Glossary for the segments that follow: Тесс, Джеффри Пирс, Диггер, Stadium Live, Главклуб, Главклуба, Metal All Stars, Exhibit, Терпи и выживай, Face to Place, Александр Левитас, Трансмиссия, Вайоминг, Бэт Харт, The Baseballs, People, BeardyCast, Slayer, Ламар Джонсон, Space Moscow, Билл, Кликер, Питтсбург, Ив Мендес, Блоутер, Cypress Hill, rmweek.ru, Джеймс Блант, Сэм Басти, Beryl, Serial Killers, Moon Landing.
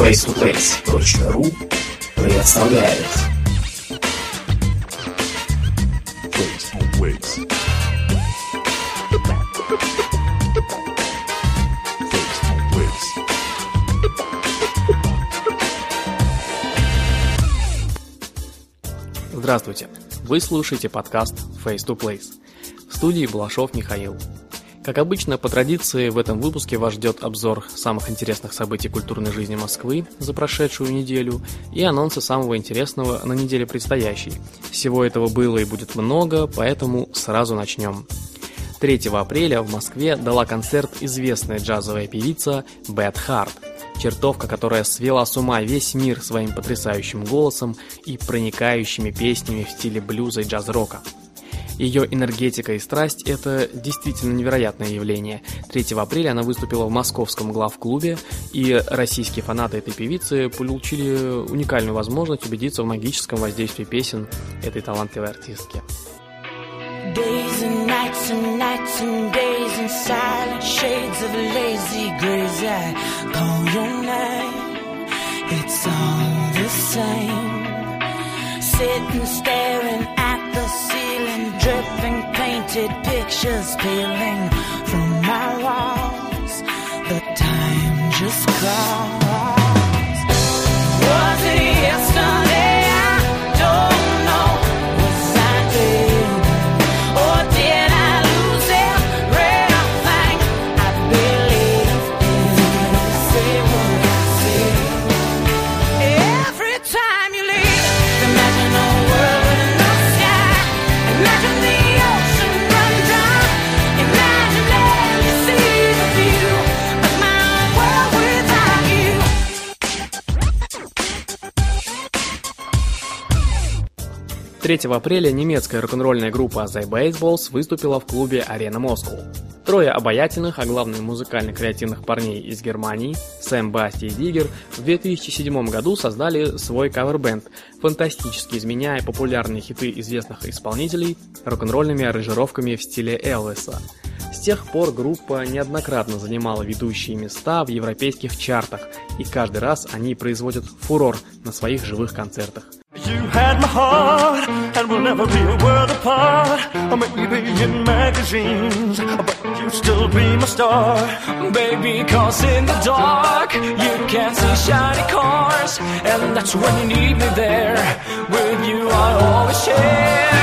Face to Place.ru представляет Face to Place. Здравствуйте! Вы слушаете подкаст Face to Place. В студии Балашов Михаил. Как обычно, по традиции, в этом выпуске вас ждет обзор самых интересных событий культурной жизни Москвы за прошедшую неделю и анонсы самого интересного на неделе предстоящей. Всего этого было и будет много, поэтому сразу начнем. 3 апреля в Москве дала концерт известная джазовая певица Бэт Харт, чертовка, которая свела с ума весь мир своим потрясающим голосом и проникающими песнями в стиле блюза и джаз-рока. Ее энергетика и страсть – это действительно невероятное явление. 3 апреля она выступила в московском Главклубе, и российские фанаты этой певицы получили уникальную возможность убедиться в магическом воздействии песен этой талантливой артистки. Ceiling dripping painted pictures peeling from my walls. The time just calls. Was it yesterday? I don't know. Was I dead or did I lose everything I believe in? Say what I see. Every time you leave, imagine a world with a new sky. Imagine the ocean run dry. Imagine that you see the view of my world without you. Третьего апреля немецкая рок-н-ролльная группа The Baseballs выступила в клубе «Арена Москва». Трое обаятельных, а главное музыкально-креативных парней из Германии, Сэм Басти и Диггер, в 2007 году создали свой кавер-бенд, фантастически изменяя популярные хиты известных исполнителей рок-н-ролльными аранжировками в стиле Элвиса. С тех пор группа неоднократно занимала ведущие места в европейских чартах, и каждый раз они производят фурор на своих живых концертах. You had my heart, and we'll never be a world apart. I may be in magazines, but you'll still be my star. Baby, cause in the dark, you can see shiny cars. And that's when you need me there. With you I'll always share.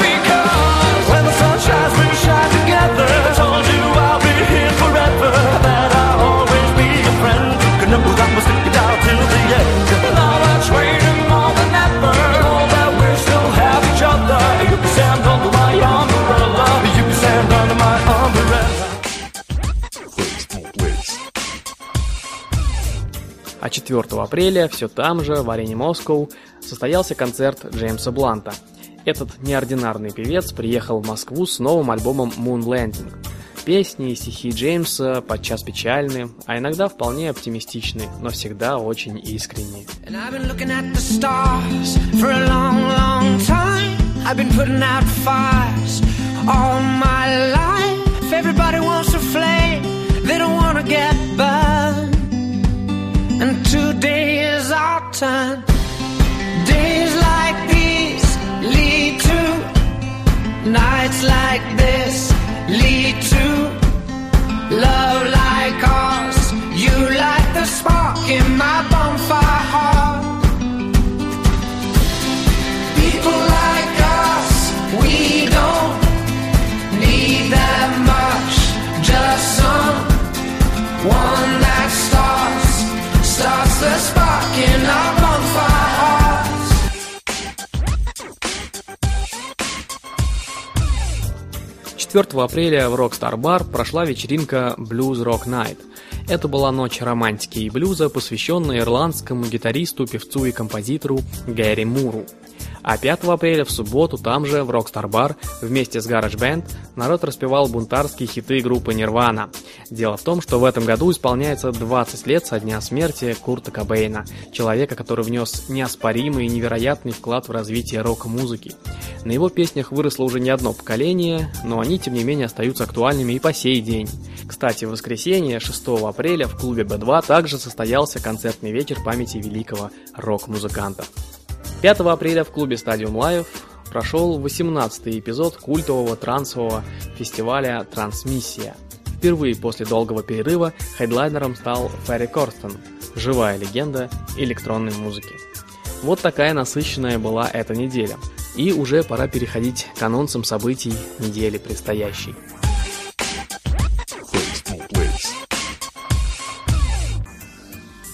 Because when the sun shines, we shine together. Told you I'll be here forever, that I'll always be your friend. Good number that will stick it out till the end. Now that's waiting. А 4 апреля все там же, в Арене Москва, состоялся концерт Джеймса Бланта. Этот неординарный певец приехал в Москву с новым альбомом Moon Landing. Песни и стихи Джеймса подчас печальны, а иногда вполне оптимистичны, но всегда очень искренни.4 апреля в Rockstar Bar прошла вечеринка Blues Rock Night. Это была ночь романтики и блюза, посвященная ирландскому гитаристу, певцу и композитору Гэри Муру. А 5 апреля в субботу там же, в Rockstar Bar, вместе с Garage Band, народ распевал бунтарские хиты группы Nirvana. Дело в том, что в этом году исполняется 20 лет со дня смерти Курта Кобейна, человека, который внес неоспоримый и невероятный вклад в развитие рок-музыки. На его песнях выросло уже не одно поколение, но они, тем не менее, остаются актуальными и по сей день. Кстати, в воскресенье 6 апреля в клубе B2 также состоялся концертный вечер памяти великого рок-музыканта. 5 апреля в клубе Stadium Live прошел 18-й эпизод культового трансового фестиваля «Трансмиссия». Впервые после долгого перерыва хедлайнером стал Ферри Корстен, живая легенда электронной музыки. Вот такая насыщенная была эта неделя. И уже пора переходить к анонсам событий недели предстоящей.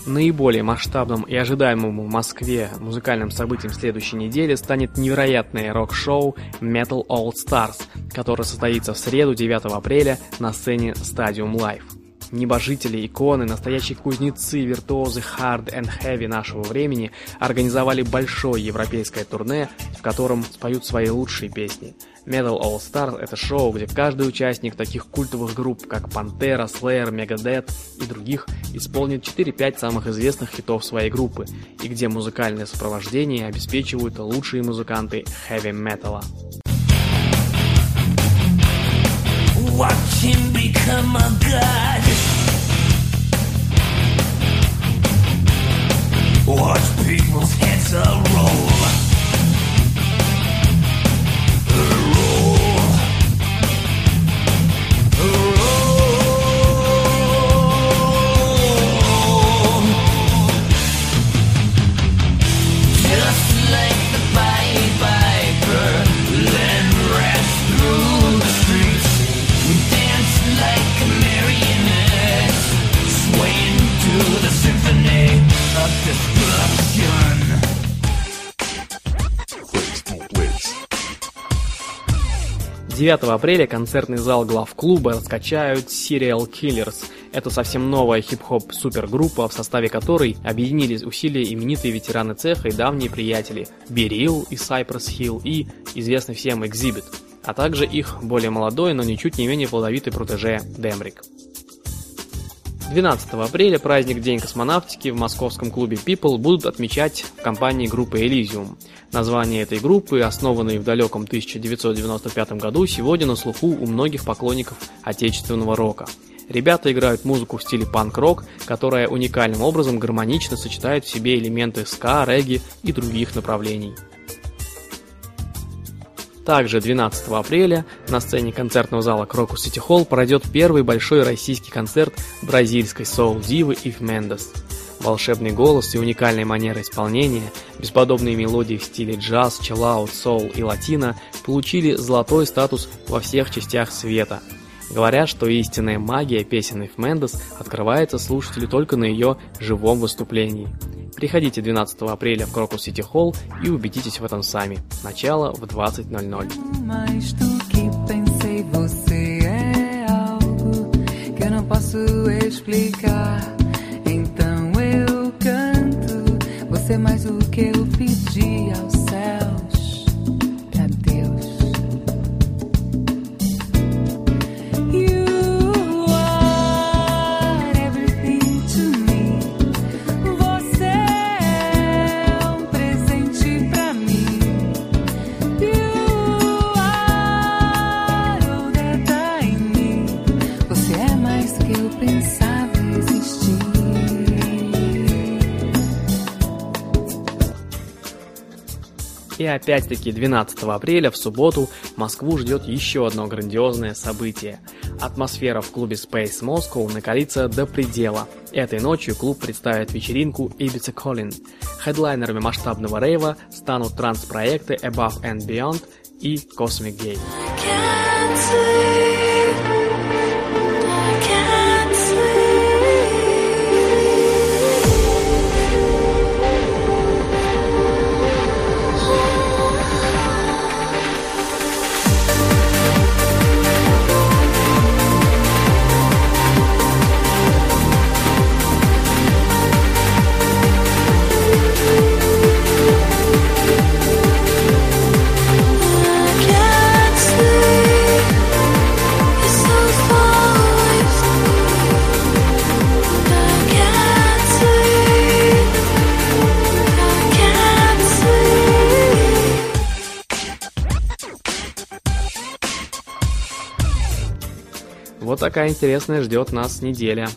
Наиболее масштабным и ожидаемым в Москве музыкальным событием следующей недели станет невероятное рок-шоу Metal All Stars, которое состоится в среду 9 апреля на сцене Stadium Live. Небожители, иконы, настоящие кузнецы, виртуозы hard and heavy нашего времени организовали большое европейское турне, в котором споют свои лучшие песни. Metal All Stars — это шоу, где каждый участник таких культовых групп, как Pantera, Slayer, Megadeth и других, исполнит 4-5 самых известных хитов своей группы, и где музыкальное сопровождение обеспечивают лучшие музыканты хэви-металла. Watch him become a god. Watch people's heads roll. Roll. Roll. Just like the Pied Piper, let rats rule the streets. We dance like marionettes, swaying to the symphony of destruction. Face to Place. 9 апреля концертный зал Главклуба раскачают Serial Killers. Это совсем новая хип-хоп супергруппа, в составе которой объединились усилия именитые ветераны цеха и давние приятели Beryl и Cypress Hill и известный всем Exhibit, а также их более молодой, но ничуть не менее плодовитый протеже Demrick. 12 апреля праздник День космонавтики в московском клубе People будут отмечать в компании группы Elysium. Название этой группы, основанной в далеком 1995 году, сегодня на слуху у многих поклонников отечественного рока. Ребята играют музыку в стиле панк-рок, которая уникальным образом гармонично сочетает в себе элементы ска, регги и других направлений. Также 12 апреля на сцене концертного зала Крокус Сити Холл пройдет первый большой российский концерт бразильской соул-дивы Ив Мендес. Волшебный голос и уникальная манера исполнения, бесподобные мелодии в стиле джаз, чиллаут, соул и латино получили золотой статус во всех частях света. Говорят, что истинная магия песен Ив Мендес открывается слушателю только на ее живом выступлении. Приходите 12 апреля в Крокус Сити Холл и убедитесь в этом сами. Начало в 20:00. И опять-таки 12 апреля в субботу Москву ждет еще одно грандиозное событие. Атмосфера в клубе Space Moscow накалится до предела. Этой ночью клуб представит вечеринку Ibiza Calling. Хедлайнерами масштабного рейва станут транс-проекты Above and Beyond и Cosmic Game. Вот такая интересная ждет нас неделя.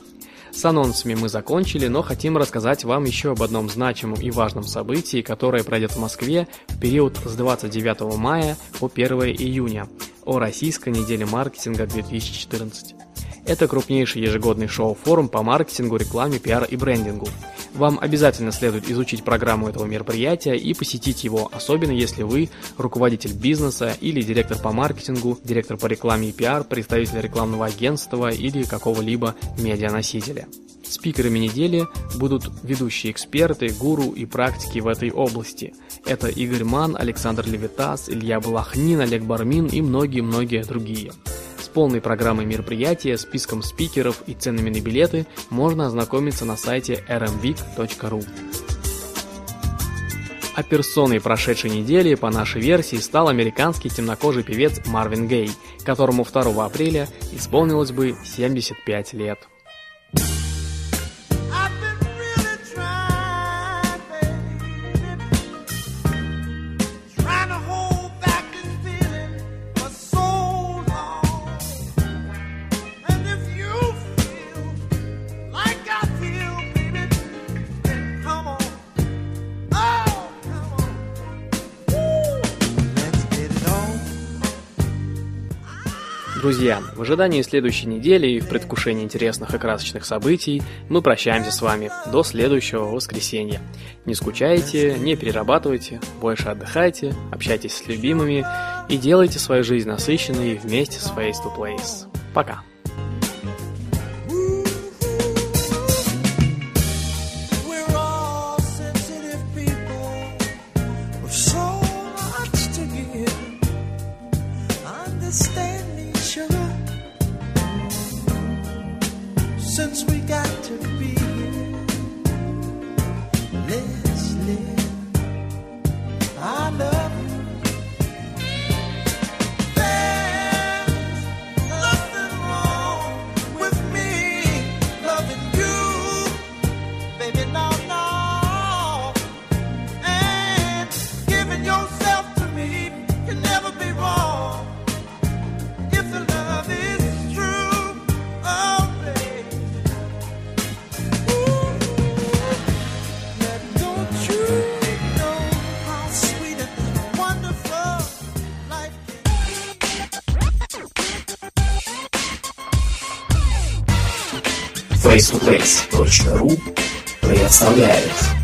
С анонсами мы закончили, но хотим рассказать вам еще об одном значимом и важном событии, которое пройдет в Москве в период с 29 мая по 1 июня, о Российской неделе маркетинга 2014. Это крупнейший ежегодный шоу-форум по маркетингу, рекламе, пиару и брендингу. Вам обязательно следует изучить программу этого мероприятия и посетить его, особенно если вы руководитель бизнеса или директор по маркетингу, директор по рекламе и пиар, представитель рекламного агентства или какого-либо медианосителя. Спикерами недели будут ведущие эксперты, гуру и практики в этой области. Это Игорь Ман, Александр Левитас, Илья Балахнин, Олег Бармин и многие-многие другие. С полной программой мероприятия, списком спикеров и ценами на билеты можно ознакомиться на сайте rmweek.ru. А персоной прошедшей недели, по нашей версии, стал американский темнокожий певец Марвин Гей, которому 2 апреля исполнилось бы 75 лет. Друзья, в ожидании следующей недели и в предвкушении интересных и красочных событий мы прощаемся с вами до следующего воскресенья. Не скучайте, не перерабатывайте, больше отдыхайте, общайтесь с любимыми и делайте свою жизнь насыщенной вместе с Face to Place. Пока! Since we got to be here, let's live our love. There's nothing wrong with me loving you, baby, no, no. And giving yourself to me can never be wrong if the love is true. Oh, FaceToPlace.ru представляет.